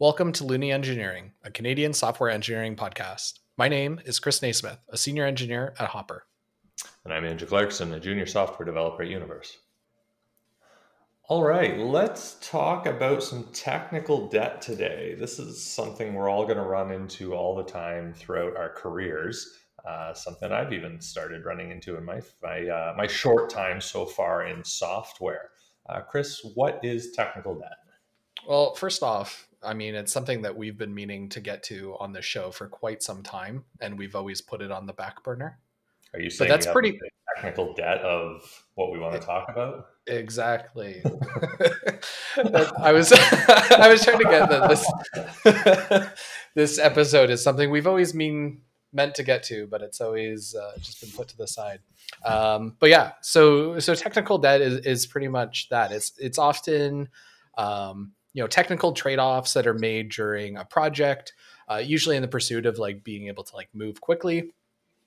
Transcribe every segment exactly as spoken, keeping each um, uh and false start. Welcome to Looney Engineering, a Canadian software engineering podcast. My name is Chris Naismith, a senior engineer at Hopper. And I'm Andrew Clarkson, a junior software developer at Universe. All right, let's talk about some technical debt today. This is something we're all going to run into all the time throughout our careers. Uh, something I've even started running into in my my, uh, my short time so far in software. Uh, Chris, what is technical debt? Well, first off, I mean, it's something that we've been meaning to get to on the show for quite some time, and we've always put it on the back burner. Are you saying but that's you pretty technical debt of what we want to talk about? Exactly. I was I was trying to get that this this episode is something we've always mean meant to get to, but it's always uh, just been put to the side. Um, but yeah, so so technical debt is is pretty much that. It's it's often um, you know technical trade-offs that are made during a project, uh, usually in the pursuit of like being able to like move quickly.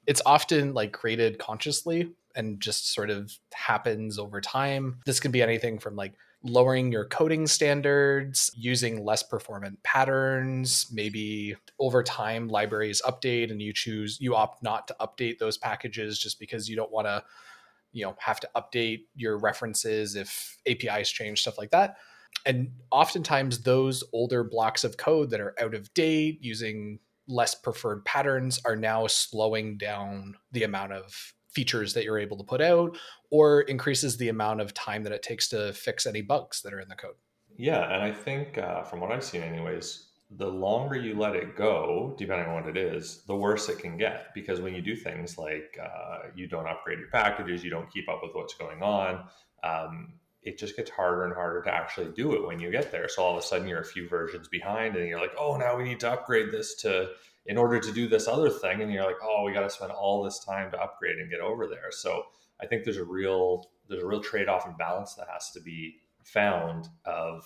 It's often like created consciously and just sort of happens over time. This can be anything from like lowering your coding standards, using less performant patterns, maybe over time libraries update and you choose, you opt not to update those packages just because you don't want to, you know, have to update your references if A P Is change, stuff like that. And oftentimes those older blocks of code that are out of date using less preferred patterns are now slowing down the amount of features that you're able to put out or increases the amount of time that it takes to fix any bugs that are in the code. Yeah. And I think uh, from what I've seen anyways, the longer you let it go, depending on what it is, the worse it can get. Because when you do things like uh, you don't upgrade your packages, you don't keep up with what's going on, um, it just gets harder and harder to actually do it when you get there. So all of a sudden you're a few versions behind and you're like, oh, now we need to upgrade this to, in order to do this other thing. And you're like, oh, we got to spend all this time to upgrade and get over there. So I think there's a real, there's a real trade-off and balance that has to be found of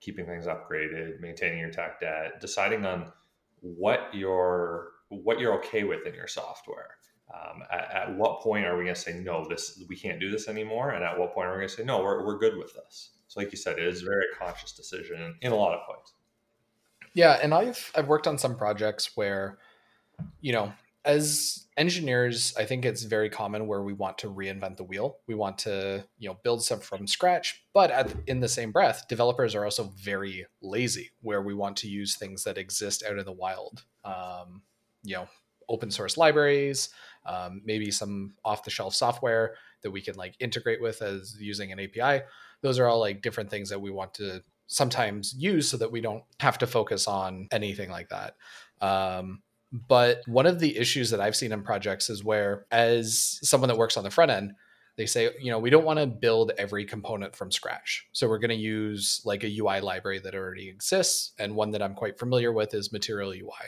keeping things upgraded, maintaining your tech debt, deciding on what you're, what you're okay with in your software. Um, at, at what point are we going to say, no, this, we can't do this anymore? And at what point are we going to say, no, we're we're good with this? So like you said, it is a very conscious decision in a lot of ways. Yeah. And I've, I've worked on some projects where, you know, as engineers, I think it's very common where we want to reinvent the wheel. We want to, you know, build stuff from scratch, but at, in the same breath, developers are also very lazy where we want to use things that exist out in the wild. Um, you know, open source libraries, um, maybe some off-the-shelf software that we can like integrate with as using an A P I. Those are all like different things that we want to sometimes use so that we don't have to focus on anything like that. Um, but one of the issues that I've seen in projects is where, as someone that works on the front end, they say, you know, we don't want to build every component from scratch. So we're going to use like a U I library that already exists. And one that I'm quite familiar with is Material U I.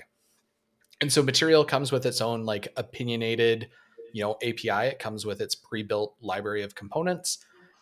And so Material comes with its own like opinionated, you know, A P I. It comes with its pre-built library of components.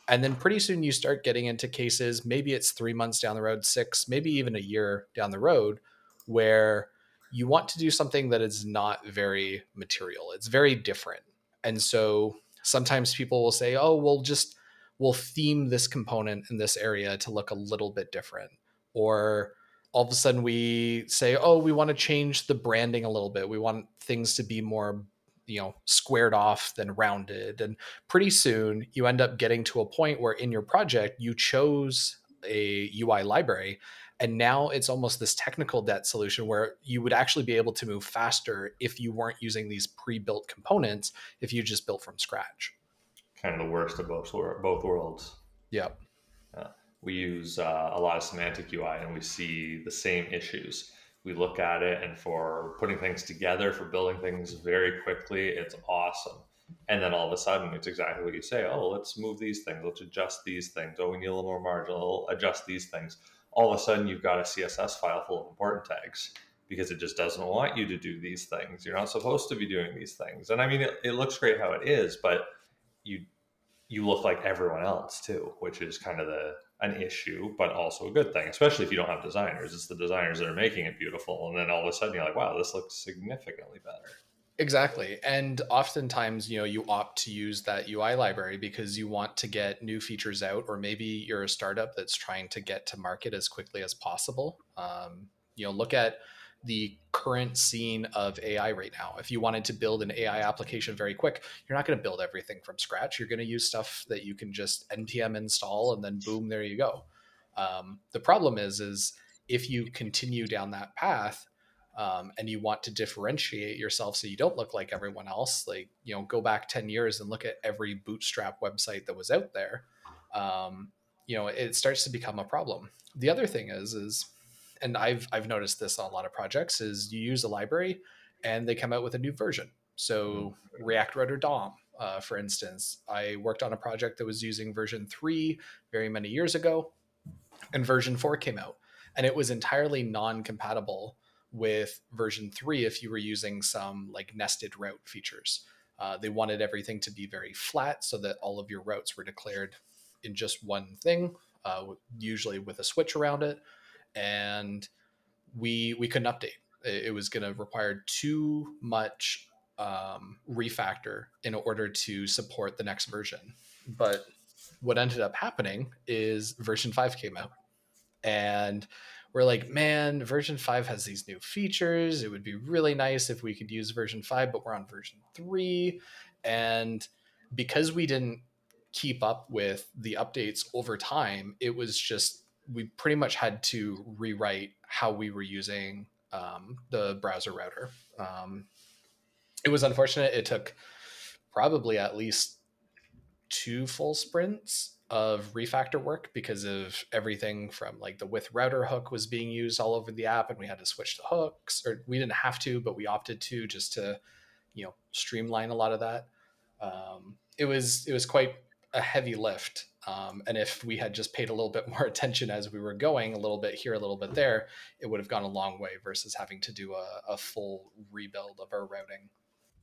And then pretty soon you start getting into cases, maybe it's three months down the road, six, maybe even a year down the road, where you want to do something that is not very material. It's very different. And so sometimes people will say, oh, we'll just, we'll theme this component in this area to look a little bit different. Or all of a sudden we say, oh, we want to change the branding a little bit. We want things to be more, you know, squared off than rounded. And pretty soon you end up getting to a point where in your project, you chose a U I library. And now it's almost this technical debt solution where you would actually be able to move faster if you weren't using these pre-built components, if you just built from scratch. Kind of the worst of both, both worlds. Yep. Yeah. We use uh, a lot of semantic U I and we see the same issues. We look at it and for putting things together, for building things very quickly, it's awesome. And then all of a sudden, it's exactly what you say. Oh, let's move these things. Let's adjust these things. Oh, we need a little more margin. We'll adjust these things. All of a sudden, you've got a C S S file full of important tags because it just doesn't want you to do these things. You're not supposed to be doing these things. And I mean, it, it looks great how it is, but you you look like everyone else too, which is kind of the... an issue, but also a good thing, especially if you don't have designers. It's the designers that are making it beautiful. And then all of a sudden you're like, wow, this looks significantly better. Exactly. And oftentimes, you know, you opt to use that U I library because you want to get new features out, or maybe you're a startup that's trying to get to market as quickly as possible. Um, You know, look at the current scene of A I right now. If you wanted to build an A I application very quick, you're not going to build everything from scratch. You're going to use stuff that you can just N P M install, and then boom, there you go. Um, the problem is, is if you continue down that path, um, and you want to differentiate yourself so you don't look like everyone else, like, you know, go back ten years and look at every Bootstrap website that was out there. Um, you know, it starts to become a problem. The other thing is, is, and I've I've noticed this on a lot of projects, is you use a library and they come out with a new version. So React Router D O M, uh, for instance, I worked on a project that was using version three very many years ago, and version four came out, and it was entirely non-compatible with version three if you were using some like nested route features. Uh, they wanted everything to be very flat so that all of your routes were declared in just one thing, uh, usually with a switch around it. And we we couldn't update. It was going to require too much um, refactor in order to support the next version. But what ended up happening is version five came out, and we're like, man, version five has these new features. It would be really nice if we could use version five, but we're on version three. And because we didn't keep up with the updates over time, it was just, we pretty much had to rewrite how we were using um, the browser router. Um, it was unfortunate. It took probably at least two full sprints of refactor work because of everything from like the with router hook was being used all over the app, and we had to switch to hooks, or we didn't have to, but we opted to, just to, you know, streamline a lot of that. Um, it was, it was quite a heavy lift. Um, and if we had just paid a little bit more attention as we were going, a little bit here, a little bit there, it would have gone a long way versus having to do a, a full rebuild of our routing.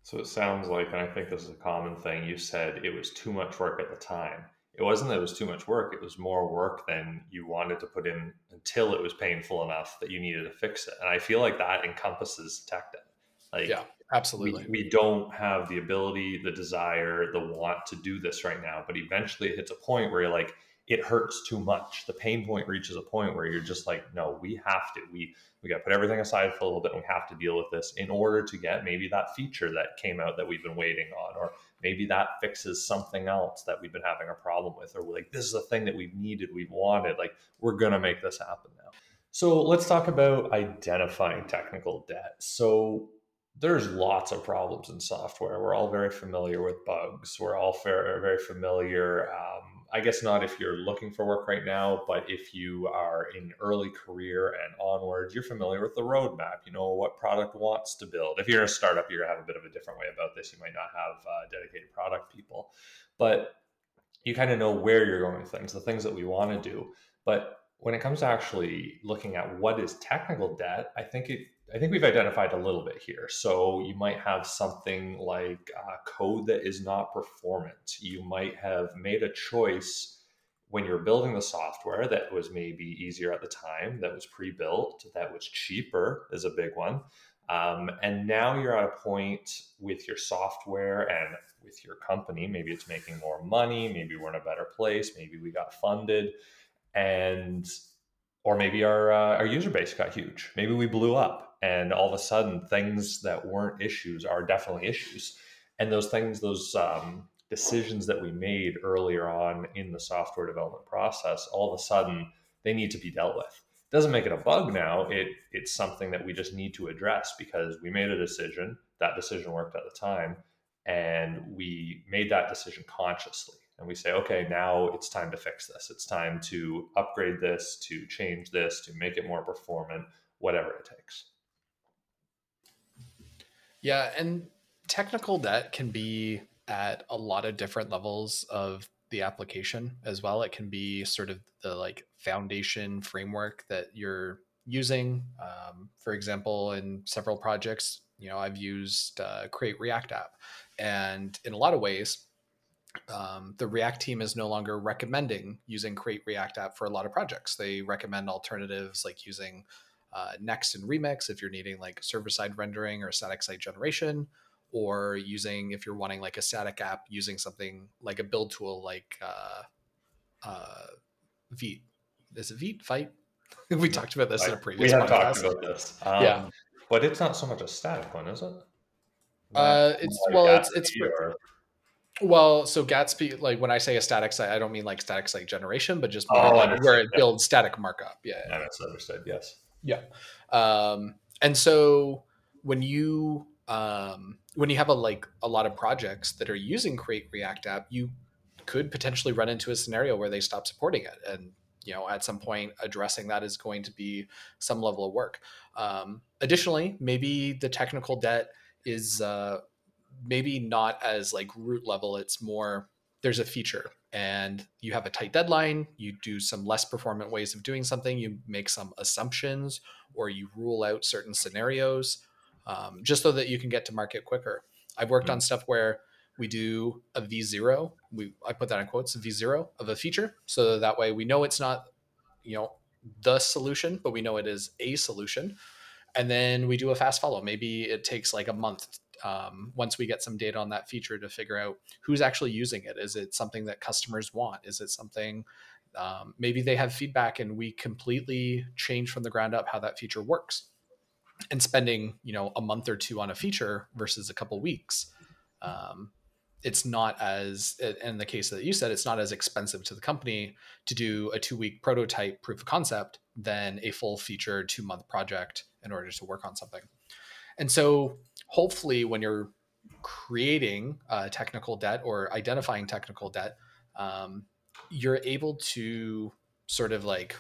So it sounds like, and I think this is a common thing, you said it was too much work at the time. It wasn't that it was too much work. It was more work than you wanted to put in until it was painful enough that you needed to fix it. And I feel like that encompasses tech debt. Like, yeah, absolutely. We, we don't have the ability, the desire, the want to do this right now, but eventually it hits a point where you're like, it hurts too much. The pain point reaches a point where you're just like, no, we have to, we, we got to put everything aside for a little bit, and we have to deal with this in order to get maybe that feature that came out that we've been waiting on, or maybe that fixes something else that we've been having a problem with, or we're like, this is a thing that we've needed, we've wanted, like, we're going to make this happen now. So let's talk about identifying technical debt. So there's lots of problems in software. We're all very familiar with bugs. We're all very, very familiar. Um, I guess not if you're looking for work right now, but if you are in early career and onward, you're familiar with the roadmap. You know what product wants to build. If you're a startup, you're going to have a bit of a different way about this. You might not have uh, dedicated product people, but you kind of know where you're going with things, the things that we want to do. But when it comes to actually looking at what is technical debt, I think it I think we've identified a little bit here. So you might have something like uh, code that is not performant. You might have made a choice when you're building the software that was maybe easier at the time, that was pre-built, that was cheaper, is a big one. Um, and now you're at a point with your software and with your company, maybe it's making more money, maybe we're in a better place, maybe we got funded, and or maybe our uh, our user base got huge. Maybe we blew up. And all of a sudden, things that weren't issues are definitely issues. And those things, those um, decisions that we made earlier on in the software development process, all of a sudden, they need to be dealt with. It doesn't make it a bug now. It, it's something that we just need to address because we made a decision. That decision worked at the time. And we made that decision consciously. And we say, okay, now it's time to fix this. It's time to upgrade this, to change this, to make it more performant, whatever it takes. Yeah, and technical debt can be at a lot of different levels of the application as well. It can be sort of the like foundation framework that you're using. Um, for example, in several projects, you know, I've used uh, Create React App, and in a lot of ways, um, the React team is no longer recommending using Create React App for a lot of projects. They recommend alternatives like using Uh, Next and Remix if you're needing like server-side rendering or static site generation, or using, if you're wanting like a static app, using something like a build tool like uh, uh, Vite. Is it Vite? Vite? We talked about this I, in a previous podcast. We have podcast. talked about this. Um, yeah. But it's not so much a static one, is it? Like, uh, it's like well, Gatsby it's it's or... well. So Gatsby, like when I say a static site, I don't mean like static site generation, but just oh, like where it yeah. builds static markup. Yeah, yeah. That's understood. Yes. Yeah. Um, and so when you um, when you have a like a lot of projects that are using Create React App, you could potentially run into a scenario where they stop supporting it, and you know, at some point, addressing that is going to be some level of work. Um, additionally, maybe the technical debt is uh, maybe not as like root level. It's more, there's a feature and you have a tight deadline. You do some less performant ways of doing something. You make some assumptions or you rule out certain scenarios um, just so that you can get to market quicker. I've worked mm-hmm. on stuff where we do a V zero. We I put that in quotes, a V zero of a feature. So that way we know it's not, you know, the solution, but we know it is a solution. And then we do a fast follow. Maybe it takes like a month um, once we get some data on that feature to figure out who's actually using it. Is it something that customers want? Is it something um, maybe they have feedback and we completely change from the ground up how that feature works? And spending, you know, a month or two on a feature versus a couple weeks. Um, It's not as, in the case that you said, it's not as expensive to the company to do a two-week prototype proof of concept than a full-feature two-month project in order to work on something. And so hopefully when you're creating uh, technical debt or identifying technical debt, um, you're able to sort of like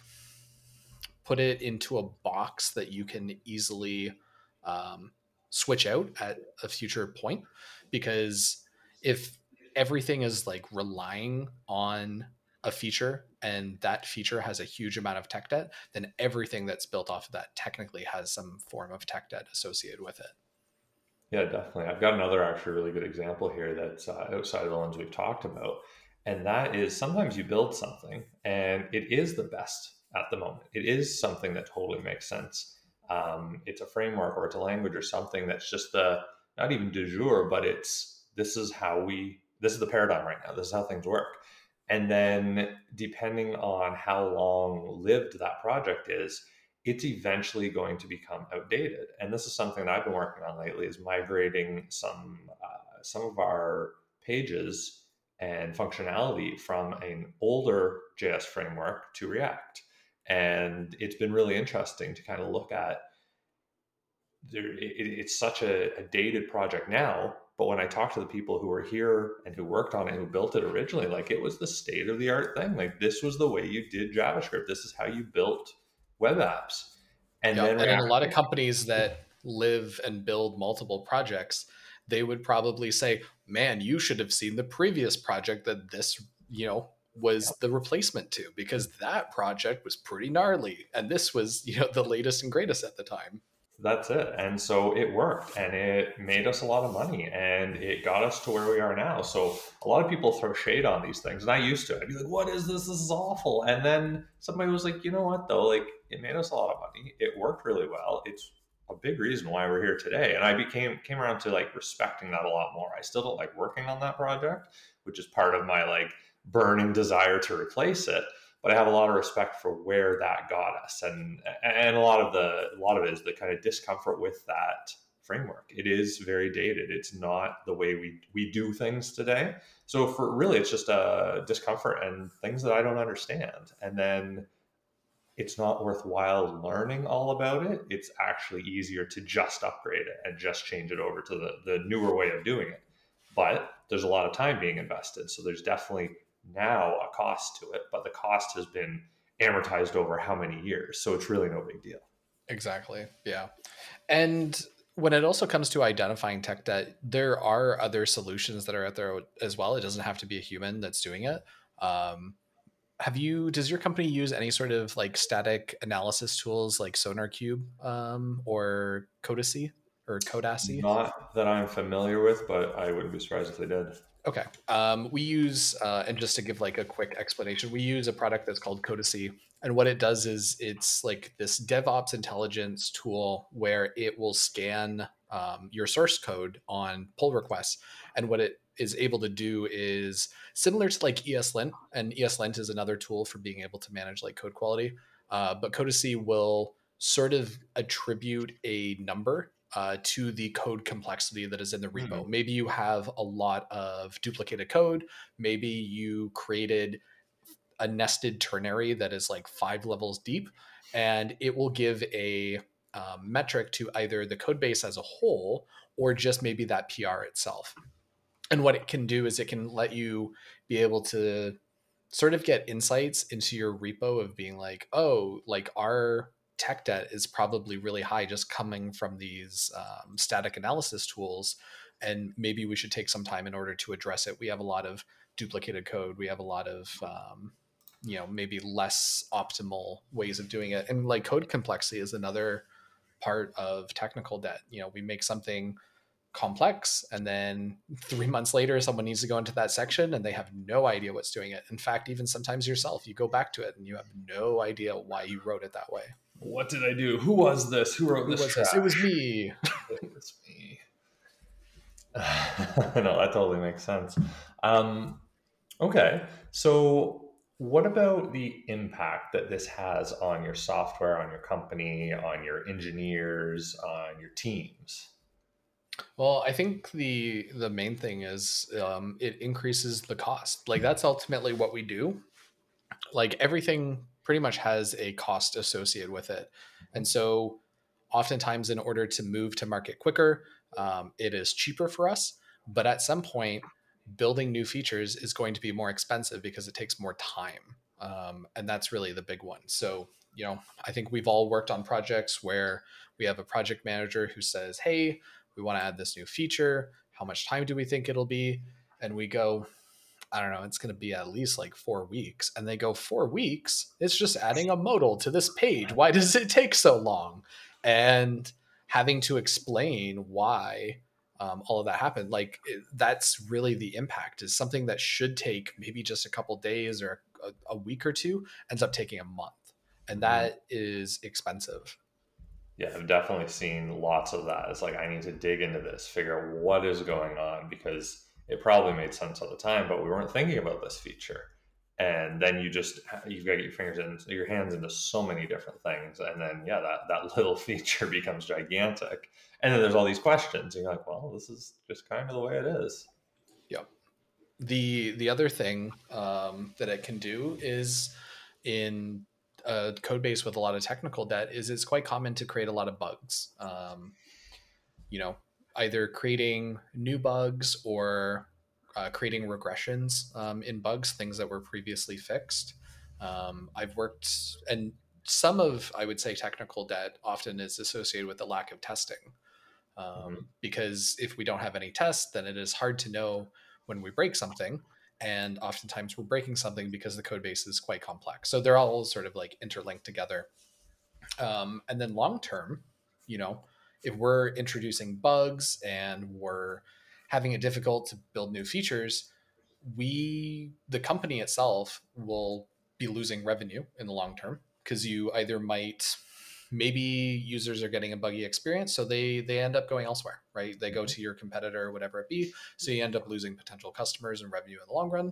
put it into a box that you can easily um, switch out at a future point. Because if everything is like relying on a feature and that feature has a huge amount of tech debt, then everything that's built off of that technically has some form of tech debt associated with it. Yeah, definitely. I've got another actually really good example here that's uh, outside of the ones we've talked about. And that is sometimes you build something and it is the best at the moment. It is something that totally makes sense. Um, it's a framework or it's a language or something that's just the, not even du jour, but it's, This is how we, this is the paradigm right now. This is how things work. And then depending on how long lived that project is, it's eventually going to become outdated. And this is something that I've been working on lately is migrating some, uh, some of our pages and functionality from an older J S framework to React. And it's been really interesting to kind of look at there. It, it's such a, a dated project now. But when I talked to the people who were here and who worked on it, who built it originally, like it was the state of the art thing. Like this was the way you did JavaScript. This is how you built web apps. And yep. then and in a lot of companies that live and build multiple projects, they would probably say, man, you should have seen the previous project that this, you know, was yep. the replacement to, because that project was pretty gnarly. And this was, you know, the latest and greatest at the time. That's it. And so it worked and it made us a lot of money and it got us to where we are now. So a lot of people throw shade on these things. And I used to, I'd be like, what is this? This is awful. And then somebody was like, you know what though? Like it made us a lot of money. It worked really well. It's a big reason why we're here today. And I became, came around to like respecting that a lot more. I still don't like working on that project, which is part of my like burning desire to replace it. But I have a lot of respect for where that got us, and and a lot of the a lot of it is the kind of discomfort with that framework. It is very dated. It's not the way we we do things today. So for really, it's just a discomfort and things that I don't understand. And then it's not worthwhile learning all about it. It's actually easier to just upgrade it and just change it over to the the newer way of doing it. But there's a lot of time being invested, so there's definitely now a cost to it, but the cost has been amortized over how many years, so it's really no big deal. Exactly. Yeah. And when it also comes to identifying tech debt, there are other solutions that are out there as well. It doesn't have to be a human that's doing it. Um, have you, does your company use any sort of like static analysis tools like SonarQube um, or Codacy or Codacy? Not that I'm familiar with, but I wouldn't be surprised if they did. Okay. Um, we use, uh, and just to give like a quick explanation, we use a product that's called Codacy. And what it does is it's like this DevOps intelligence tool where it will scan um, your source code on pull requests. And what it is able to do is similar to like ESLint, and ESLint is another tool for being able to manage like code quality. Uh, but Codacy will sort of attribute a number uh, to the code complexity that is in the repo. Mm-hmm. Maybe you have a lot of duplicated code. Maybe you created a nested ternary that is like five levels deep, and it will give a um, metric to either the code base as a whole or just maybe that P R itself. And what it can do is it can let you be able to sort of get insights into your repo of being like, oh, like our tech debt is probably really high just coming from these um, static analysis tools. And maybe we should take some time in order to address it. We have a lot of duplicated code. We have a lot of, um, you know, maybe less optimal ways of doing it. And like code complexity is another part of technical debt. You know, we make something complex, and then three months later, someone needs to go into that section and they have no idea what's doing it. In fact, even sometimes yourself, you go back to it and you have no idea why you wrote it that way. What did I do? Who was this? Who wrote Who this, this? It was me. It was me. No, that totally makes sense. Um, okay. So what about the impact that this has on your software, on your company, on your engineers, on your teams? Well, I think the the main thing is um, it increases the cost. Like that's ultimately what we do. Like everything pretty much has a cost associated with it. And so oftentimes in order to move to market quicker, um, it is cheaper for us. But at some point, building new features is going to be more expensive because it takes more time. Um, and that's really the big one. So, you know, I think we've all worked on projects where we have a project manager who says, hey, we want to add this new feature. How much time do we think it'll be? And we go, I don't know, it's going to be at least like four weeks. And they go, four weeks? It's just adding a modal to this page. Why does it take so long? And having to explain why um, all of that happened, like it, that's really the impact, is something that should take maybe just a couple days or a, a week or two ends up taking a month. And that is expensive. Yeah, I've definitely seen lots of that. It's like, I need to dig into this, figure out what is going on, because it probably made sense at the time, but we weren't thinking about this feature. And then you just, you've got to get your fingers in, your hands into so many different things. And then, yeah, that, that little feature becomes gigantic. And then there's all these questions. And you're like, well, this is just kind of the way it is. Yep. The, the other thing um, that it can do is in a code base with a lot of technical debt is it's quite common to create a lot of bugs, um, you know, either creating new bugs or uh, creating regressions um, in bugs, things that were previously fixed. Um, I've worked, and some of, I would say, technical debt often is associated with the lack of testing, um, mm-hmm. because if we don't have any tests, then it is hard to know when we break something. And oftentimes we're breaking something because the code base is quite complex. So they're all sort of like interlinked together. Um, and then long term, you know, if we're introducing bugs and we're having it difficult to build new features, we, the company itself, will be losing revenue in the long term, because you either might, maybe users are getting a buggy experience, so they they end up going elsewhere, right? They go to your competitor, whatever it be. So you end up losing potential customers and revenue in the long run.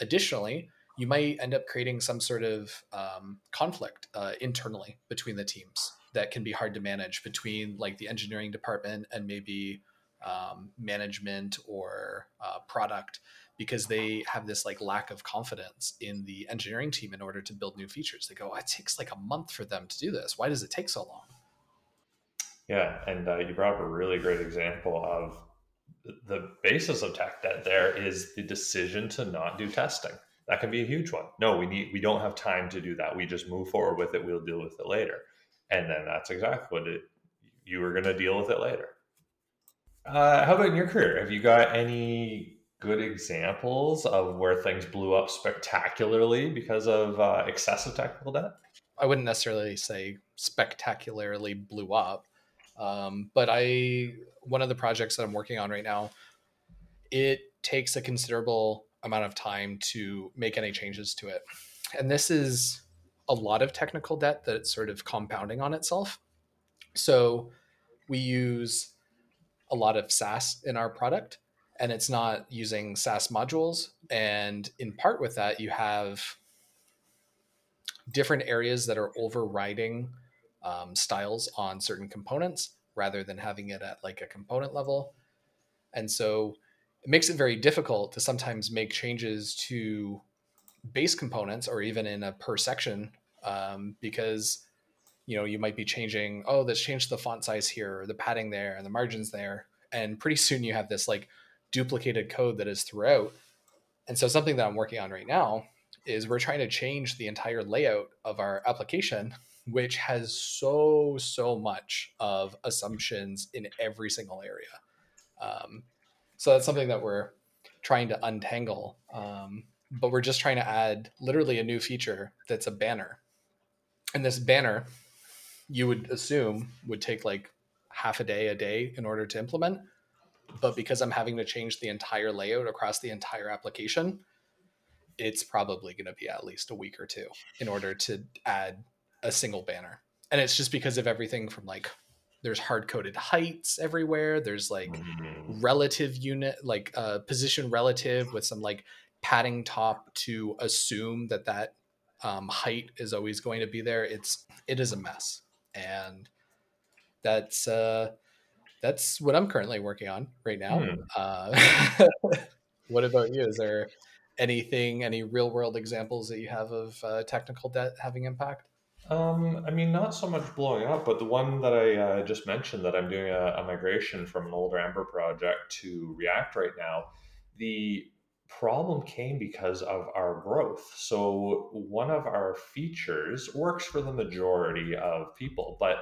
Additionally, you might end up creating some sort of um, conflict uh, internally between the teams that can be hard to manage, between like the engineering department and maybe um, management or uh, product, because they have this like lack of confidence in the engineering team in order to build new features. They go, oh, it takes like a month for them to do this. Why does it take so long? Yeah, and uh, you brought up a really great example of the basis of tech debt. There is the decision to not do testing. That can be a huge one. No, we need, we don't have time to do that. We just move forward with it. We'll deal with it later. And then that's exactly what it, you were going to deal with it later. Uh, how about in your career? Have you got any good examples of where things blew up spectacularly because of uh, excessive technical debt? I wouldn't necessarily say spectacularly blew up, um, but I one of the projects that I'm working on right now, it takes a considerable amount of time to make any changes to it. And this is a lot of technical debt that's sort of compounding on itself. So we use a lot of SaaS in our product, and it's not using SaaS modules. And in part with that, you have different areas that are overriding um, styles on certain components rather than having it at like a component level. And so it makes it very difficult to sometimes make changes to base components or even in a per section um, because, you know, you might be changing, oh, let's change the font size here, or the padding there, and the margins there. And pretty soon you have this like duplicated code that is throughout. And so something that I'm working on right now is we're trying to change the entire layout of our application, which has so, so much of assumptions in every single area. Um, so that's something that we're trying to untangle. Um, but we're just trying to add literally a new feature that's a banner. And this banner, you would assume, would take like half a day, a day in order to implement. But because I'm having to change the entire layout across the entire application, it's probably going to be at least a week or two in order to add a single banner. And it's just because of everything from like, there's hard-coded heights everywhere. There's like mm-hmm. relative unit, like uh, position relative with some like padding top to assume that that um, height is always going to be there. It's, it is a mess. And that's, uh, that's what I'm currently working on right now. Hmm. Uh, what about you? Is there anything, any real world examples that you have of uh, technical debt having impact? Um, I mean, not so much blowing up, but the one that I uh, just mentioned that I'm doing a, a migration from an older Amber project to React right now, the problem came because of our growth. So one of our features works for the majority of people, but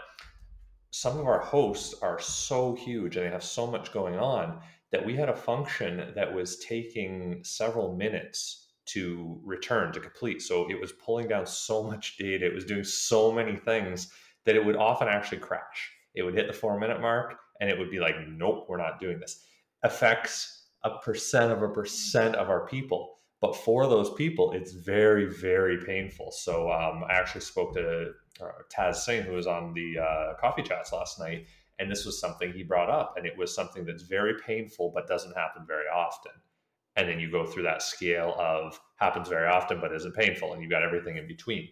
some of our hosts are so huge and they have so much going on that we had a function that was taking several minutes to return, to complete. So it was pulling down so much data. It was doing so many things that it would often actually crash. It would hit the four minute mark and it would be like, nope, we're not doing this. Affects a percent of a percent of our people. But for those people, it's very, very painful. So um, I actually spoke to uh, Taz Singh, who was on the uh, coffee chats last night, and this was something he brought up. And it was something that's very painful, but doesn't happen very often. And then you go through that scale of happens very often, but isn't painful. And you've got everything in between.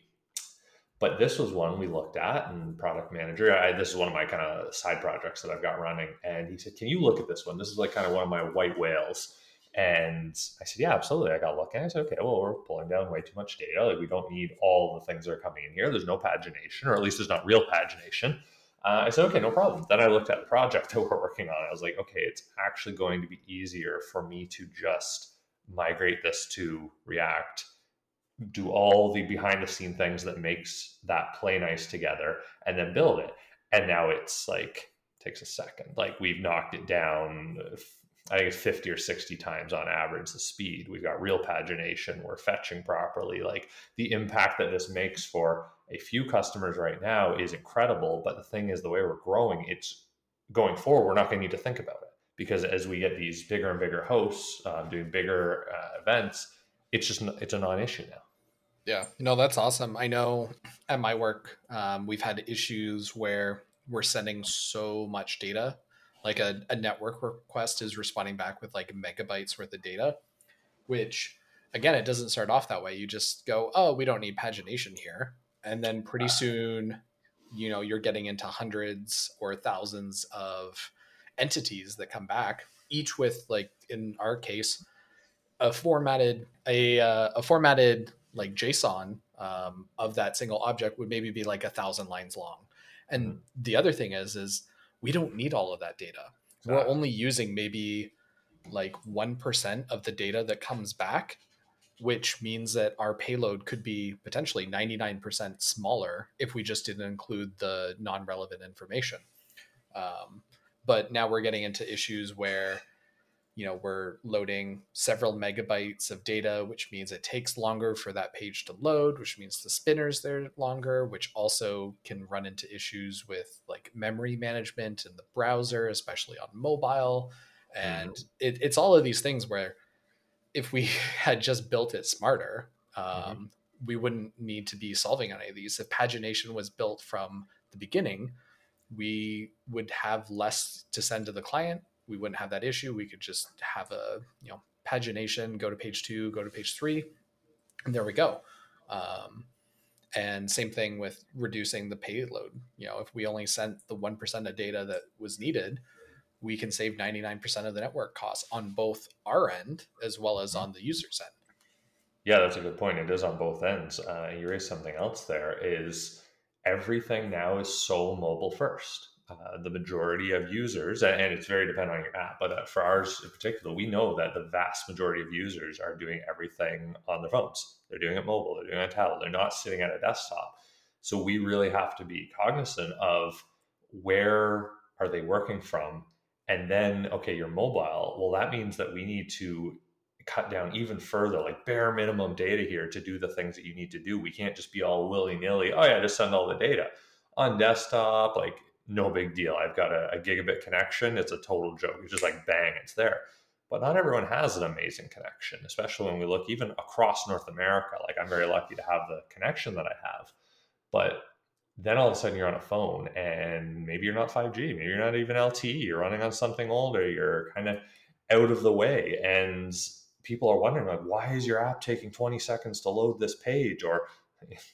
But this was one we looked at in product manager. I, this is one of my kind of side projects that I've got running. And he said, can you look at this one? This is like kind of one of my white whales. And I said, yeah, absolutely. I got lucky. And I said, okay, well, we're pulling down way too much data. Like, we don't need all the things that are coming in here. There's no pagination, or at least there's not real pagination. Uh, I said, okay, no problem. Then I looked at the project that we're working on. I was like, okay, it's actually going to be easier for me to just migrate this to React, do all the behind the scene things that makes that play nice together, and then build it. And now it's like, takes a second. Like, we've knocked it down I think it's fifty or sixty times on average the speed. We've got real pagination. We're fetching properly. Like, the impact that this makes for a few customers right now is incredible. But the thing is, the way we're growing, it's going forward, we're not going to need to think about it, because as we get these bigger and bigger hosts um, doing bigger uh, events, it's just, it's a non-issue now. Yeah, no, that's awesome. I know at my work, um, we've had issues where we're sending so much data. Like a, a network request is responding back with like megabytes worth of data, which, again, it doesn't start off that way. You just go, oh, we don't need pagination here. And then pretty soon, you know, you're getting into hundreds or thousands of entities that come back, each with, like, in our case, a formatted, a, uh, a formatted like JSON um, of that single object would maybe be like a thousand lines long. And mm-hmm. the other thing is, is, we don't need all of that data. Exactly. We're only using maybe like one percent of the data that comes back, which means that our payload could be potentially ninety-nine percent smaller if we just didn't include the non-relevant information. Um, but now we're getting into issues where, you know, we're loading several megabytes of data, which means it takes longer for that page to load, which means the spinners there longer, which also can run into issues with like memory management in the browser, especially on mobile. And mm-hmm. it, it's all of these things where if we had just built it smarter, um, mm-hmm. we wouldn't need to be solving any of these. If pagination was built from the beginning, we would have less to send to the client. We wouldn't have that issue. We could just have a, you know, pagination, go to page two, go to page three, and there we go. Um, And same thing with reducing the payload. You know, if we only sent the one percent of data that was needed, we can save ninety-nine percent of the network costs on both our end as well as on the user's end. Yeah, that's a good point. It is on both ends. Uh, you raised something else there, is everything now is so mobile first. Uh, the majority of users, and it's very dependent on your app, but uh, for ours in particular, we know that the vast majority of users are doing everything on their phones. They're doing it mobile, they're doing it on tablet, they're not sitting at a desktop. So we really have to be cognizant of where are they working from? And then, okay, you're mobile. Well, that means that we need to cut down even further, like bare minimum data here to do the things that you need to do. We can't just be all willy-nilly, oh yeah, just send all the data. On desktop, like, no big deal. I've got a, a gigabit connection. It's a total joke. It's just like, bang, it's there. But not everyone has an amazing connection, especially when we look even across North America. Like, I'm very lucky to have the connection that I have. But then all of a sudden you're on a phone and maybe you're not five G, maybe you're not even L T E, you're running on something older, you're kind of out of the way. And people are wondering, like, why is your app taking twenty seconds to load this page? Or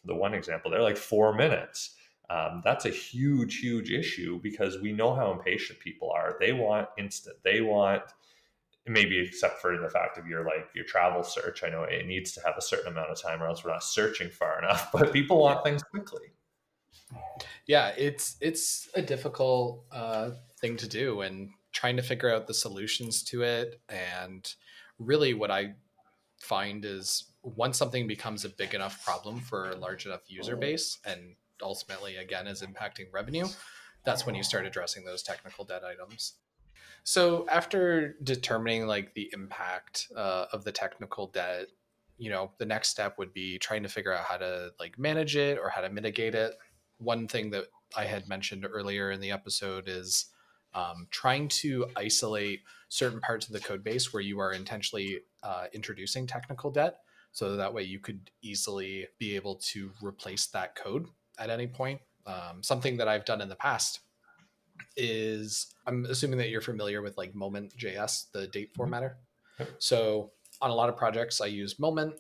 the one example, they're like four minutes. Um, that's a huge, huge issue because we know how impatient people are. They want instant. They want, maybe except for the fact of your, like, your travel search. I know it needs to have a certain amount of time or else we're not searching far enough, but people want things quickly. Yeah, it's it's a difficult uh, thing to do, and trying to figure out the solutions to it. And really what I find is once something becomes a big enough problem for a large enough user base, and ultimately, again, is impacting revenue, that's when you start addressing those technical debt items. So after determining, like, the impact uh, of the technical debt, you know, the next step would be trying to figure out how to, like, manage it or how to mitigate it. One thing that I had mentioned earlier in the episode is um, trying to isolate certain parts of the code base where you are intentionally uh, introducing technical debt. So that way you could easily be able to replace that code at any point. Um, something that I've done in the past is, I'm assuming that you're familiar with, like, Moment dot J S, the date formatter. So on a lot of projects, I use Moment.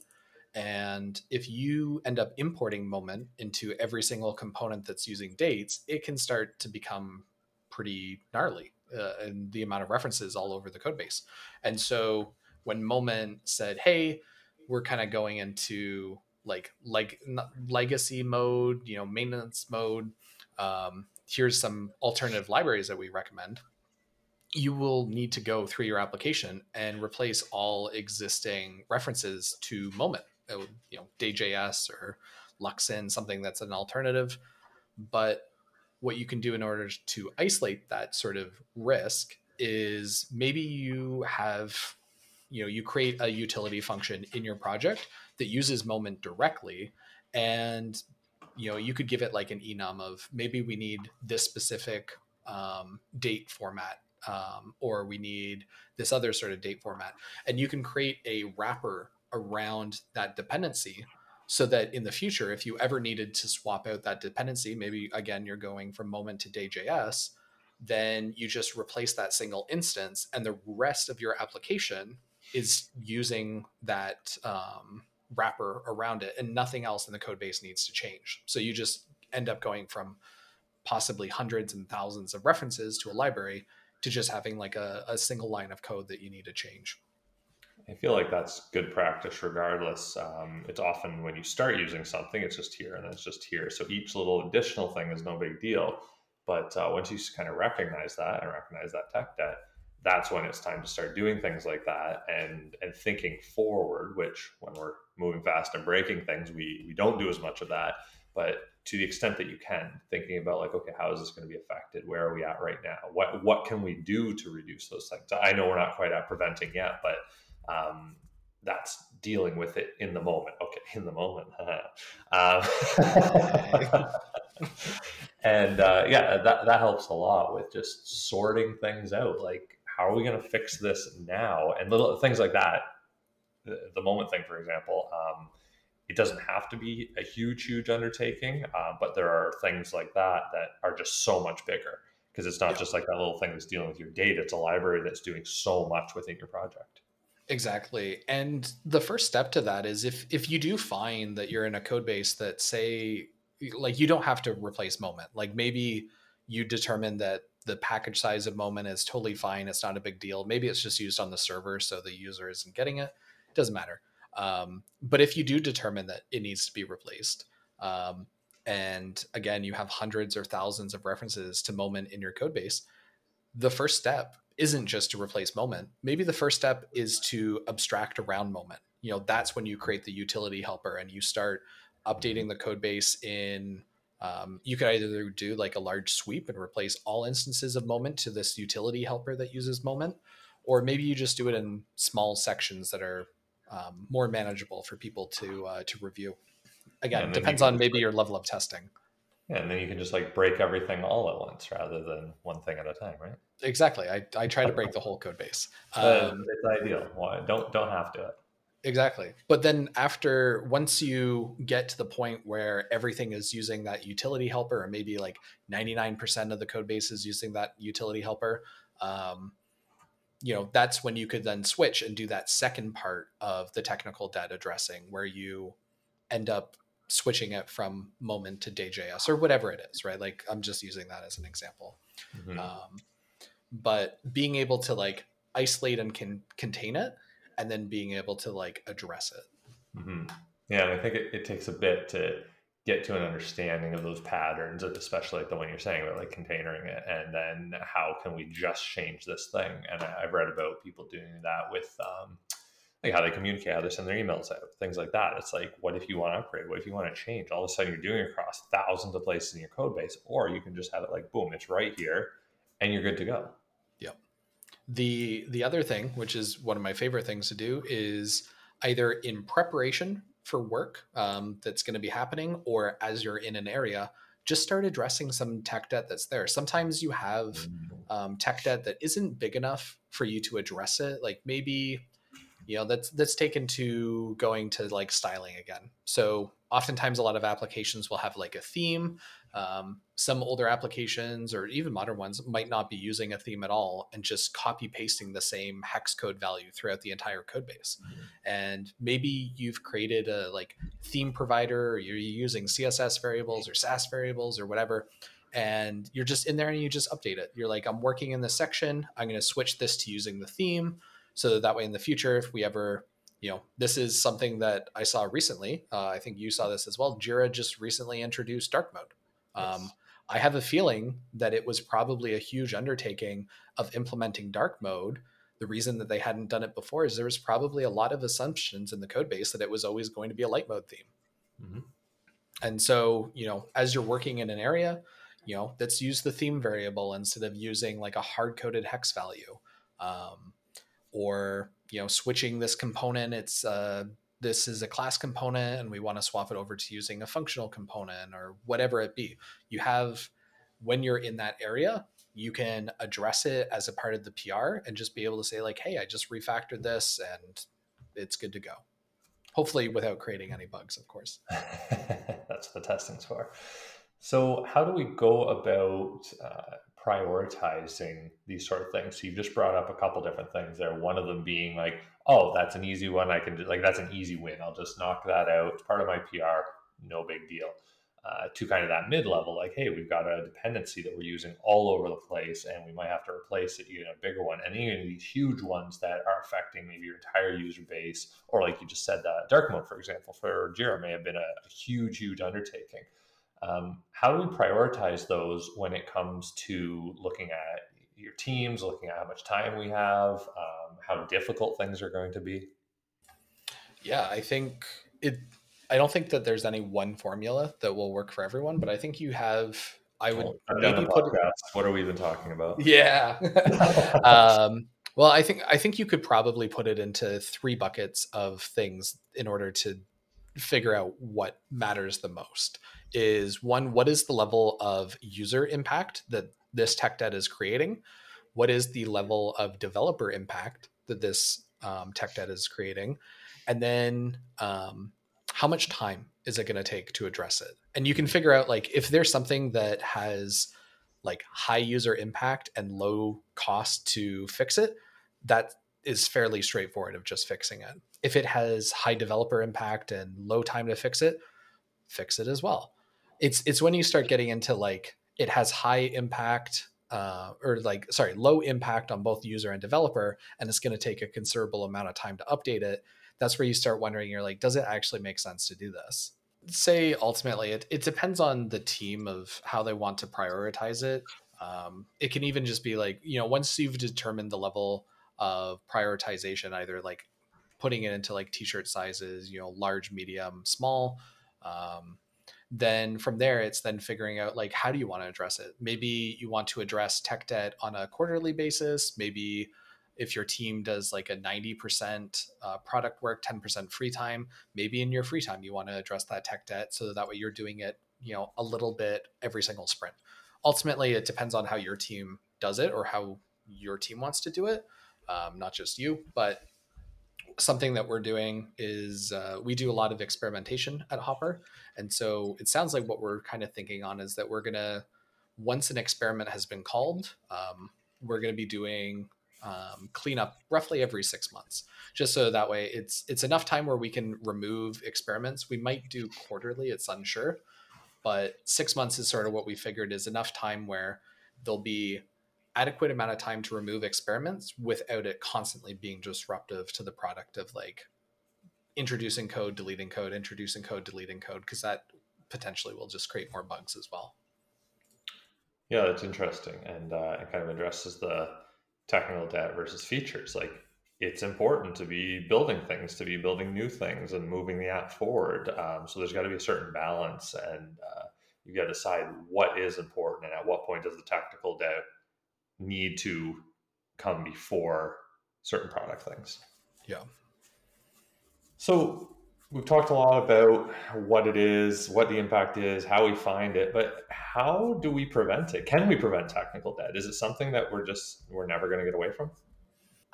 And if you end up importing Moment into every single component that's using dates, it can start to become pretty gnarly uh, in the amount of references all over the code base. And so when Moment said, hey, we're kind of going into like like legacy mode, you know, maintenance mode. Um, here's some alternative libraries that we recommend. You will need to go through your application and replace all existing references to Moment, would, you know, DayJS or Luxon, something that's an alternative. But what you can do in order to isolate that sort of risk is maybe you have, you know, you create a utility function in your project that uses Moment directly, and, you know, you could give it like an enum of, maybe we need this specific um, date format, um, or we need this other sort of date format. And you can create a wrapper around that dependency so that in the future, if you ever needed to swap out that dependency, maybe again, you're going from Moment to DayJS, then you just replace that single instance and the rest of your application is using that um, wrapper around it, and nothing else in the code base needs to change. So you just end up going from possibly hundreds and thousands of references to a library to just having like a, a single line of code that you need to change. I feel like that's good practice regardless. Um, it's often when you start using something, it's just here and then it's just here. So each little additional thing is no big deal. But uh, once you kind of recognize that and recognize that tech debt, that's when it's time to start doing things like that and and thinking forward, which when we're moving fast and breaking things, we we don't do as much of that. But to the extent that you can, thinking about like, okay, how is this going to be affected? Where are we at right now? What what can we do to reduce those things? I know we're not quite at preventing yet, but um, that's dealing with it in the moment. Okay, in the moment. um, and uh, yeah, that, that helps a lot with just sorting things out. Like, how are we going to fix this now? And little things like that, the, the Moment thing, for example, um, it doesn't have to be a huge, huge undertaking, uh, but there are things like that that are just so much bigger because it's not yeah. just like that little thing that's dealing with your data. It's a library that's doing so much within your project. Exactly. And the first step to that is if if you do find that you're in a code base that, say, like, you don't have to replace Moment. Like, maybe you determine that the package size of Moment is totally fine. It's not a big deal. Maybe it's just used on the server, so the user isn't getting it. It doesn't matter. Um, but if you do determine that it needs to be replaced, um, and again, you have hundreds or thousands of references to Moment in your code base, the first step isn't just to replace Moment. Maybe the first step is to abstract around Moment. You know, that's when you create the utility helper and you start updating the code base in, um, you could either do like a large sweep and replace all instances of Moment to this utility helper that uses Moment, or maybe you just do it in small sections that are um, more manageable for people to uh, to review. Again, depends on maybe your level of testing. Yeah, and then you can just like break everything all at once rather than one thing at a time, right? Exactly. I, I try to break the whole code base. Um, it's ideal. Why? Don't don't have to. Exactly. But then after, once you get to the point where everything is using that utility helper, or maybe like ninety-nine percent of the code base is using that utility helper, um, you know, that's when you could then switch and do that second part of the technical debt addressing, where you end up switching it from Moment to DayJS or whatever it is, right? Like, I'm just using that as an example. Mm-hmm. Um, but being able to like isolate and can contain it, and then being able to like address it. Mm-hmm. Yeah. And I think it, it takes a bit to get to an understanding of those patterns, especially like the one you're saying about like containering it. And then how can we just change this thing? And I, I've read about people doing that with, um, like how they communicate, how they send their emails out, things like that. It's like, what if you want to upgrade? What if you want to change? All of a sudden you're doing it across thousands of places in your code base, or you can just have it like, boom, it's right here and you're good to go. Yep. The, the other thing, which is one of my favorite things to do, is either in preparation for work um, that's going to be happening, or as you're in an area, just start addressing some tech debt that's there. Sometimes you have um, tech debt that isn't big enough for you to address it. Like maybe... You know, that's that's taken to going to like styling again. So oftentimes a lot of applications will have like a theme. Um, some older applications or even modern ones might not be using a theme at all and just copy pasting the same hex code value throughout the entire code base. Mm-hmm. And maybe you've created a like theme provider, or you're using C S S variables or Sass variables or whatever, and you're just in there and you just update it. You're like, I'm working in this section. I'm going to switch this to using the theme. So that, that way in the future, if we ever, you know, this is something that I saw recently. Uh, I think you saw this as well. Jira just recently introduced dark mode. Um, yes. I have a feeling that it was probably a huge undertaking of implementing dark mode. The reason that they hadn't done it before is there was probably a lot of assumptions in the code base that it was always going to be a light mode theme. Mm-hmm. And so, you know, as you're working in an area, you know, let's use the theme variable instead of using like a hard-coded hex value. Um, Or, you know, switching this component, it's uh, this is a class component and we want to swap it over to using a functional component or whatever it be. You have, when you're in that area, you can address it as a part of the P R and just be able to say like, hey, I just refactored this and it's good to go. Hopefully without creating any bugs, of course. That's what the testing's for. So how do we go about... Uh... prioritizing these sort of things? So you've just brought up a couple different things there. One of them being like, oh, that's an easy one. I can do, like, that's an easy win. I'll just knock that out. It's part of my P R. No big deal. Uh, to kind of that mid-level, like, hey, we've got a dependency that we're using all over the place and we might have to replace it, you know, a bigger one. And even these huge ones that are affecting maybe your entire user base, or like you just said, uh, dark mode, for example, for Jira may have been a, a huge, huge undertaking. Um, how do we prioritize those when it comes to looking at your teams, looking at how much time we have, um, how difficult things are going to be? Yeah, I think it, I don't think that there's any one formula that will work for everyone, but I think you have, I would well, maybe put it, what are we even talking about? Yeah. um, well, I think, I think you could probably put it into three buckets of things in order to figure out what matters the most. Is one, what is the level of user impact that this tech debt is creating? What is the level of developer impact that this um, tech debt is creating? And then um, how much time is it going to take to address it? And you can figure out, like, if there's something that has like high user impact and low cost to fix it, that is fairly straightforward of just fixing it. If it has high developer impact and low time to fix it, fix it as well. It's it's when you start getting into like it has high impact uh, or like, sorry, low impact on both user and developer, and it's going to take a considerable amount of time to update it. That's where you start wondering, you're like, does it actually make sense to do this? Say ultimately, it, it depends on the team of how they want to prioritize it. Um, it can even just be like, you know, once you've determined the level of prioritization, either like putting it into like t-shirt sizes, you know, large, medium, small, um, then from there, it's then figuring out like, how do you want to address it? Maybe you want to address tech debt on a quarterly basis. Maybe if your team does like a ninety percent uh, product work, ten percent free time, maybe in your free time, you want to address that tech debt. So that way you're doing it, you know, a little bit every single sprint. Ultimately, it depends on how your team does it or how your team wants to do it. Um, not just you, but something that we're doing is uh, we do a lot of experimentation at Hopper. And so it sounds like what we're kind of thinking on is that we're going to, once an experiment has been called, um, we're going to be doing um, cleanup roughly every six months, just so that way it's it's enough time where we can remove experiments. We might do quarterly, it's unsure, but six months is sort of what we figured is enough time where there'll be adequate amount of time to remove experiments without it constantly being disruptive to the product of like introducing code, deleting code, introducing code, deleting code, because that potentially will just create more bugs as well. Yeah, that's interesting. And uh, it kind of addresses the technical debt versus features. Like it's important to be building things, to be building new things and moving the app forward. Um, so there's got to be a certain balance, and uh, you got to decide what is important and at what point does the technical debt need to come before certain product things. Yeah. So we've talked a lot about what it is, what the impact is, how we find it, but how do we prevent it? Can we prevent technical debt? Is it something that we're just, we're never going to get away from?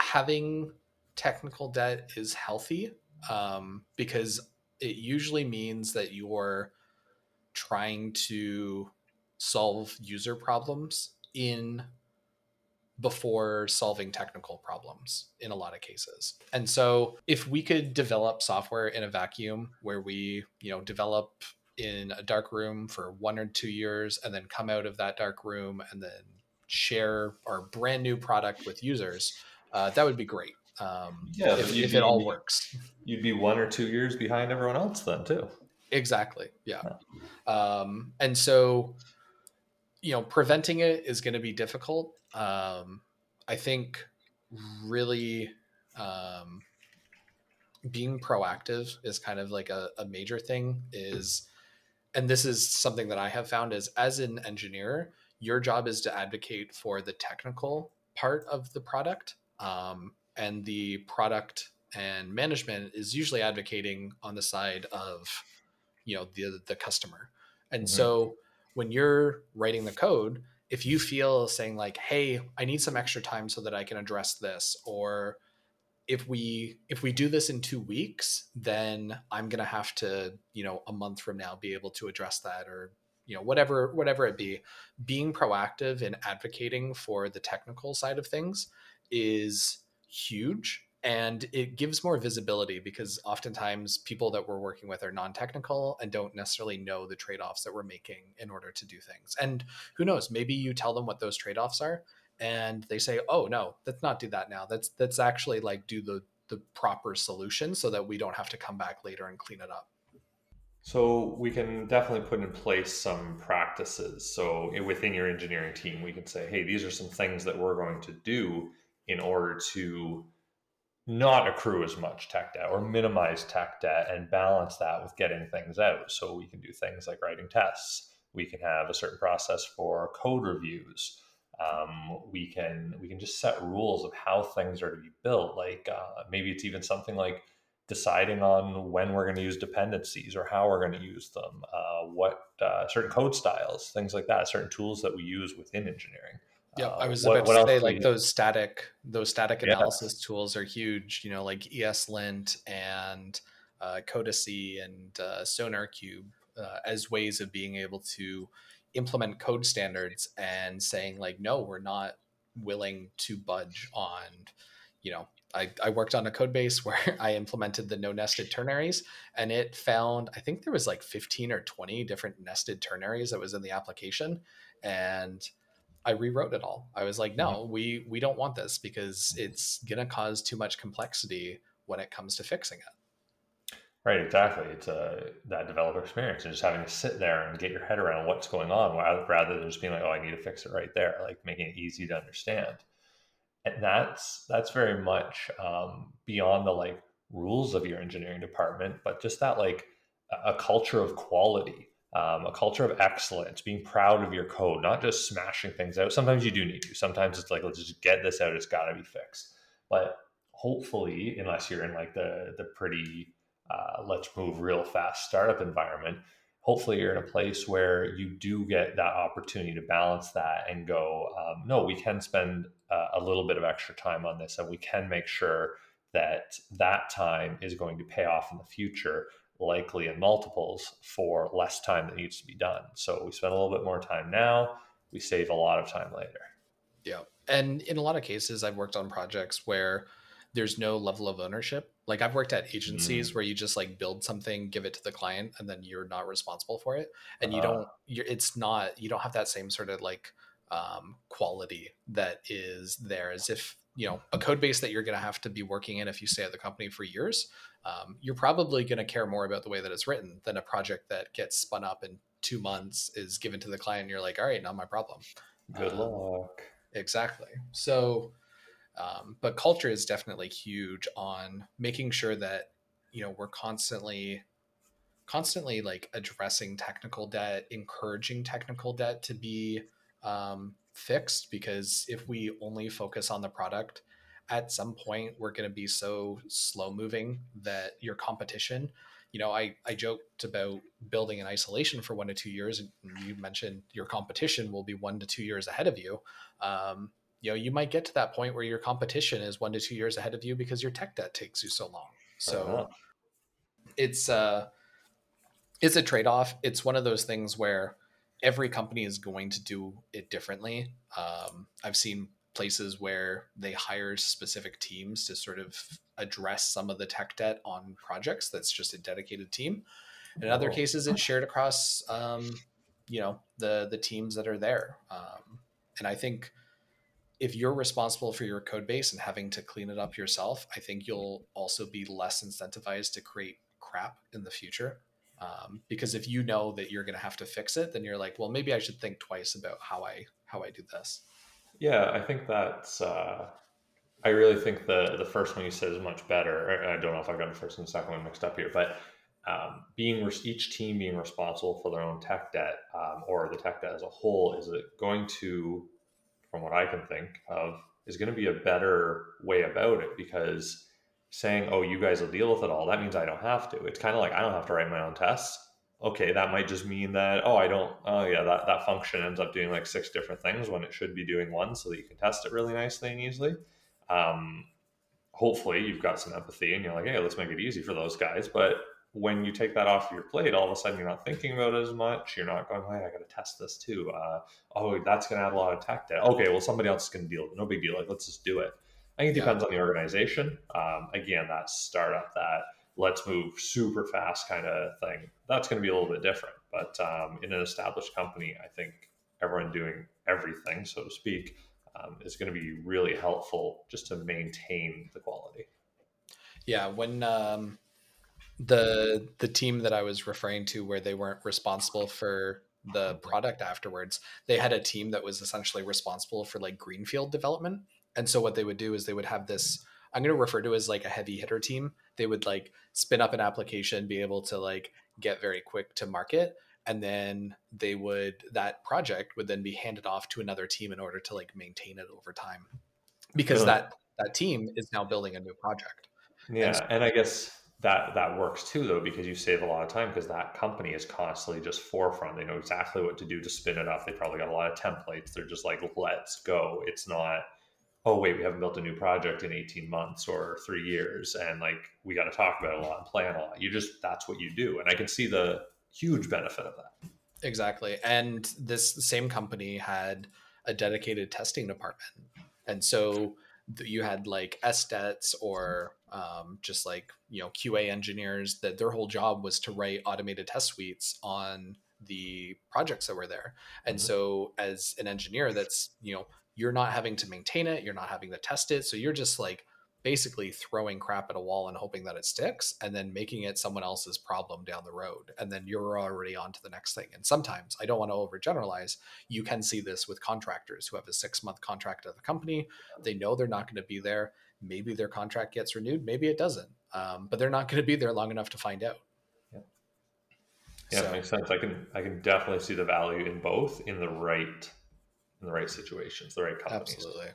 Having technical debt is healthy um, because it usually means that you're trying to solve user problems in before solving technical problems in a lot of cases. And so if we could develop software in a vacuum where we, you know, develop in a dark room for one or two years and then come out of that dark room and then share our brand new product with users, uh, that would be great. Um, yeah, if, if it all be, works. You'd be one or two years behind everyone else then too. Exactly. Yeah. yeah. Um, and so, you know, preventing it is going to be difficult. Um, I think really um, being proactive is kind of like a, a major thing is, and this is something that I have found is as an engineer, your job is to advocate for the technical part of the product, um, and the product and management is usually advocating on the side of, you know, the, the customer. And mm-hmm. so when you're writing the code, if you feel saying like, hey, I need some extra time so that I can address this, or if we if we do this in two weeks, then I'm going to have to, you know, a month from now be able to address that, or, you know, whatever, whatever it be, being proactive and advocating for the technical side of things is huge. And it gives more visibility because oftentimes people that we're working with are non-technical and don't necessarily know the trade-offs that we're making in order to do things. And who knows, maybe you tell them what those trade-offs are and they say, oh no, let's not do that now. That's that's actually like do the, the proper solution so that we don't have to come back later and clean it up. So we can definitely put in place some practices. So within your engineering team, we can say, hey, these are some things that we're going to do in order to not accrue as much tech debt or minimize tech debt and balance that with getting things out. So we can do things like writing tests. We can have a certain process for code reviews. Um, we can we can just set rules of how things are to be built. Like uh, maybe it's even something like deciding on when we're going to use dependencies or how we're going to use them, uh, what uh, certain code styles, things like that, certain tools that we use within engineering. Yeah, I was about uh, to say like those static, those static analysis yeah. tools are huge, you know, like ESLint and uh, Codacy and uh, SonarQube uh, as ways of being able to implement code standards and saying like, no, we're not willing to budge on, you know, I, I worked on a code base where I implemented the no nested ternaries, and it found, I think there was like fifteen or twenty different nested ternaries that was in the application. And I rewrote it all. I was like, no, we, we don't want this because it's going to cause too much complexity when it comes to fixing it. Right, exactly. It's a, that developer experience and just having to sit there and get your head around what's going on rather than just being like, oh, I need to fix it right there, like making it easy to understand. And that's that's very much um, beyond the like rules of your engineering department, but just that like a, a culture of quality. Um, a culture of excellence, being proud of your code, not just smashing things out. Sometimes you do need to. Sometimes it's like, let's just get this out. It's got to be fixed. But hopefully, unless you're in like the the pretty uh, let's move real fast startup environment, hopefully you're in a place where you do get that opportunity to balance that and go, um, no, we can spend uh, a little bit of extra time on this, and we can make sure that that time is going to pay off in the future, likely in multiples, for less time that needs to be done. So we spend a little bit more time now, we save a lot of time later. Yeah. And in a lot of cases, I've worked on projects where there's no level of ownership. Like I've worked at agencies mm. where you just like build something, give it to the client, and then you're not responsible for it. And uh, you don't, you're, it's not, you don't have that same sort of like um, quality that is there as if, you know, a code base that you're going to have to be working in if you stay at the company for years. Um, you're probably going to care more about the way that it's written than a project that gets spun up in two months is given to the client. And you're like, all right, not my problem. Good um, luck. Exactly. So, um, but culture is definitely huge on making sure that, you know, we're constantly, constantly like addressing technical debt, encouraging technical debt to be um, fixed, because if we only focus on the product, at some point we're going to be so slow moving that your competition, you know, I, I joked about building in isolation for one to two years. And you mentioned your competition will be one to two years ahead of you. Um, you know, you might get to that point where your competition is one to two years ahead of you because your tech debt takes you so long. So uh-huh. it's uh, it's a trade-off. It's one of those things where every company is going to do it differently. Um, I've seen places where they hire specific teams to sort of address some of the tech debt on projects. That's just a dedicated team. In other cases, it's shared across, um, you know, the, the teams that are there. Um, and I think if you're responsible for your code base and having to clean it up yourself, I think you'll also be less incentivized to create crap in the future. Um, because if you know that you're going to have to fix it, then you're like, well, maybe I should think twice about how I, how I do this. Yeah, I think that's, uh, I really think the the first one you said is much better. I don't know if I got the first and the second one mixed up here, but um, being re- each team being responsible for their own tech debt um, or the tech debt as a whole is it going to, from what I can think of, is going to be a better way about it, because saying, oh, you guys will deal with it all, that means I don't have to. It's kind of like I don't have to write my own tests. Okay, that might just mean that, oh, I don't, oh yeah, that, that function ends up doing like six different things when it should be doing one, so that you can test it really nicely and easily. Um, hopefully you've got some empathy and you're like, hey, let's make it easy for those guys. But when you take that off your plate, all of a sudden you're not thinking about it as much. You're not going, hey, I got to test this too. Uh, oh, that's going to have a lot of tech debt. Okay, well, somebody else is going to deal with it. No big deal. Like, let's just do it. I think it depends yeah. on the organization. Um, again, that startup, that let's move super fast kind of thing, that's going to be a little bit different. But um, in an established company, I think everyone doing everything, so to speak, um, is going to be really helpful just to maintain the quality. Yeah, when um, the the team that I was referring to where they weren't responsible for the product afterwards, they had a team that was essentially responsible for like greenfield development. And so what they would do is they would have this, I'm going to refer to as like a heavy hitter team. They would like spin up an application, be able to like get very quick to market. And then they would, that project would then be handed off to another team in order to like maintain it over time, because really? that, that team is now building a new project. Yeah. And, so- and I guess that, that works too, though, because you save a lot of time, because that company is constantly just forefront. They know exactly what to do to spin it up. They probably got a lot of templates. They're just like, let's go. It's not, oh, wait, we haven't built a new project in eighteen months or three years. And like, we got to talk about it a lot and plan a lot. You just, that's what you do. And I can see the huge benefit of that. Exactly. And this same company had a dedicated testing department. And so you had like S DETs or um, just like, you know, Q A engineers that their whole job was to write automated test suites on the projects that were there. And mm-hmm. so as an engineer, that's, you know, you're not having to maintain it. You're not having to test it. So you're just like basically throwing crap at a wall and hoping that it sticks and then making it someone else's problem down the road. And then you're already on to the next thing. And sometimes, I don't want to overgeneralize, you can see this with contractors who have a six month contract at the company. They know they're not going to be there. Maybe their contract gets renewed. Maybe it doesn't, um, but they're not going to be there long enough to find out. Yeah, yeah so, it makes sense. I can, I can definitely see the value in both in the right, in the right situations, the right companies. Absolutely.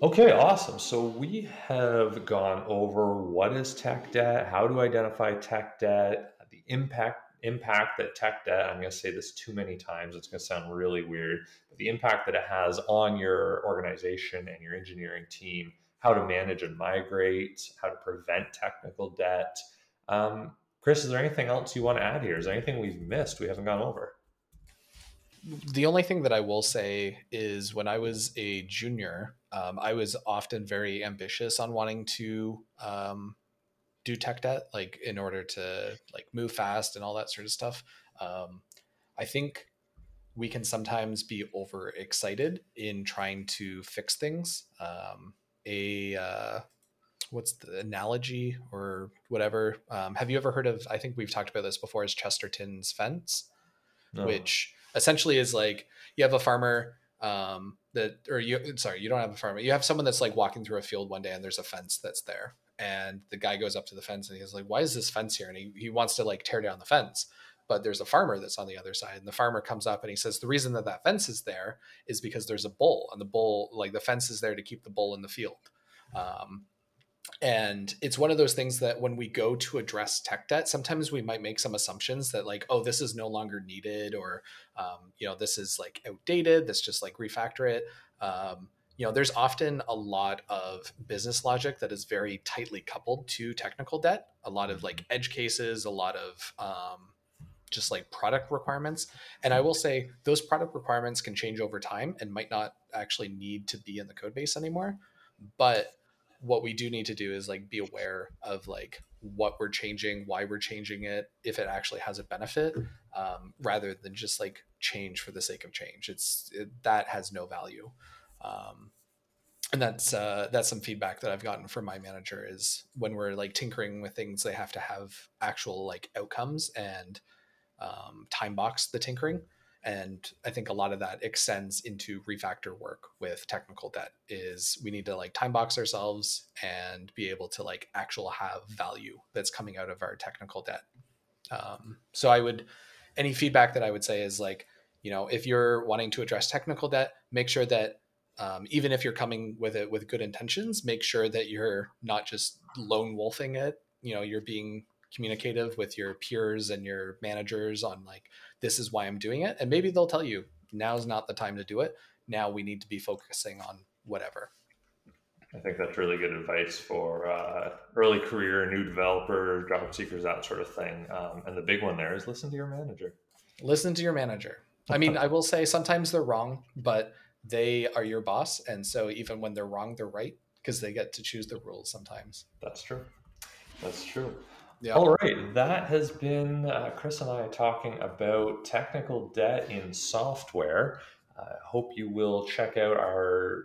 Okay, awesome. So we have gone over what is tech debt, how to identify tech debt, the impact impact that tech debt, I'm going to say this too many times, it's going to sound really weird, but the impact that it has on your organization and your engineering team, how to manage and migrate, how to prevent technical debt. Um, Chris, is there anything else you want to add here? Is there anything we've missed we haven't gone over? The only thing that I will say is when I was a junior, um, I was often very ambitious on wanting to um, do tech debt, like in order to like move fast and all that sort of stuff. Um, I think we can sometimes be overexcited in trying to fix things. Um, a uh, what's the analogy or whatever? Um, have you ever heard of, I think we've talked about this before, is Chesterton's fence, no. which... essentially is like you have a farmer um, that, or you, sorry, you don't have a farmer. You have someone that's like walking through a field one day and there's a fence that's there. And the guy goes up to the fence and he's like, why is this fence here? And he, he wants to like tear down the fence, but there's a farmer that's on the other side. And the farmer comes up and he says, the reason that that fence is there is because there's a bull, and the bull, like the fence is there to keep the bull in the field. Um, And it's one of those things that when we go to address tech debt, sometimes we might make some assumptions that like, oh, this is no longer needed, or, um, you know, this is like outdated. Let's just like refactor it. Um, you know, there's often a lot of business logic that is very tightly coupled to technical debt, a lot of like edge cases, a lot of um, just like product requirements. And I will say those product requirements can change over time and might not actually need to be in the code base anymore. But what we do need to do is like be aware of like what we're changing, why we're changing it, if it actually has a benefit, um, rather than just like change for the sake of change. It's it, that has no value. Um, and that's uh, that's some feedback that I've gotten from my manager is when we're like tinkering with things, they have to have actual like outcomes and um, time box the tinkering. And I think a lot of that extends into refactor work with technical debt is we need to like time box ourselves and be able to like actual have value that's coming out of our technical debt. Um, so I would, any feedback that I would say is like, you know, if you're wanting to address technical debt, make sure that um, even if you're coming with it with good intentions, make sure that you're not just lone wolfing it. You know, you're being communicative with your peers and your managers on like, this is why I'm doing it. And maybe they'll tell you now's not the time to do it. Now we need to be focusing on whatever. I think that's really good advice for uh, early career, new developer, job seekers, that sort of thing. Um, and the big one there is listen to your manager. Listen to your manager. I mean, I will say sometimes they're wrong, but they are your boss. And so even when they're wrong, they're right because they get to choose the rules sometimes. That's true. That's true. Yeah. All right, that has been uh, Chris and I talking about technical debt in software. I uh, hope you will check out our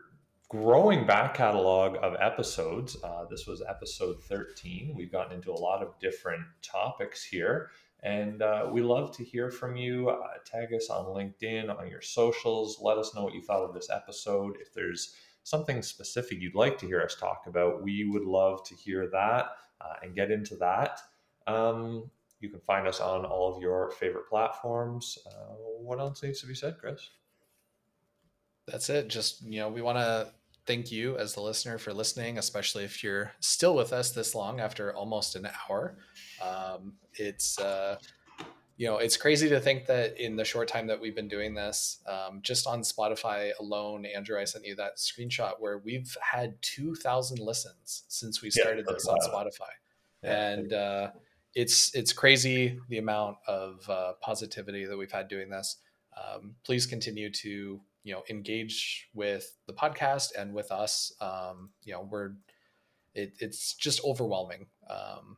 growing back catalog of episodes. Uh, this was episode thirteen. We've gotten into a lot of different topics here, and uh, we love to hear from you. Uh, tag us on LinkedIn, on your socials. Let us know what you thought of this episode. If there's something specific you'd like to hear us talk about, we would love to hear that. Uh, and get into that. Um, you can find us on all of your favorite platforms. Uh, what else needs to be said, Chris? That's it. Just, you know, we want to thank you as the listener for listening, especially if you're still with us this long after almost an hour. Um, it's, uh, you know, it's crazy to think that in the short time that we've been doing this, um, just on Spotify alone, Andrew, I sent you that screenshot where we've had two thousand listens since we started yeah, this on Spotify. Yeah. And uh, it's it's crazy the amount of uh, positivity that we've had doing this. Um, please continue to you know, engage with the podcast and with us. Um, you know, we're, it, it's just overwhelming. Um,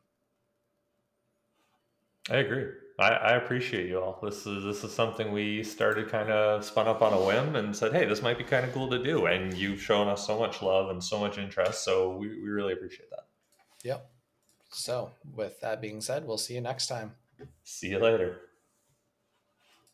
I agree. I, I appreciate you all. This is, this is something we started kind of spun up on a whim and said, hey, this might be kind of cool to do. And you've shown us so much love and so much interest. So we, we really appreciate that. Yep. So with that being said, we'll see you next time. See you later.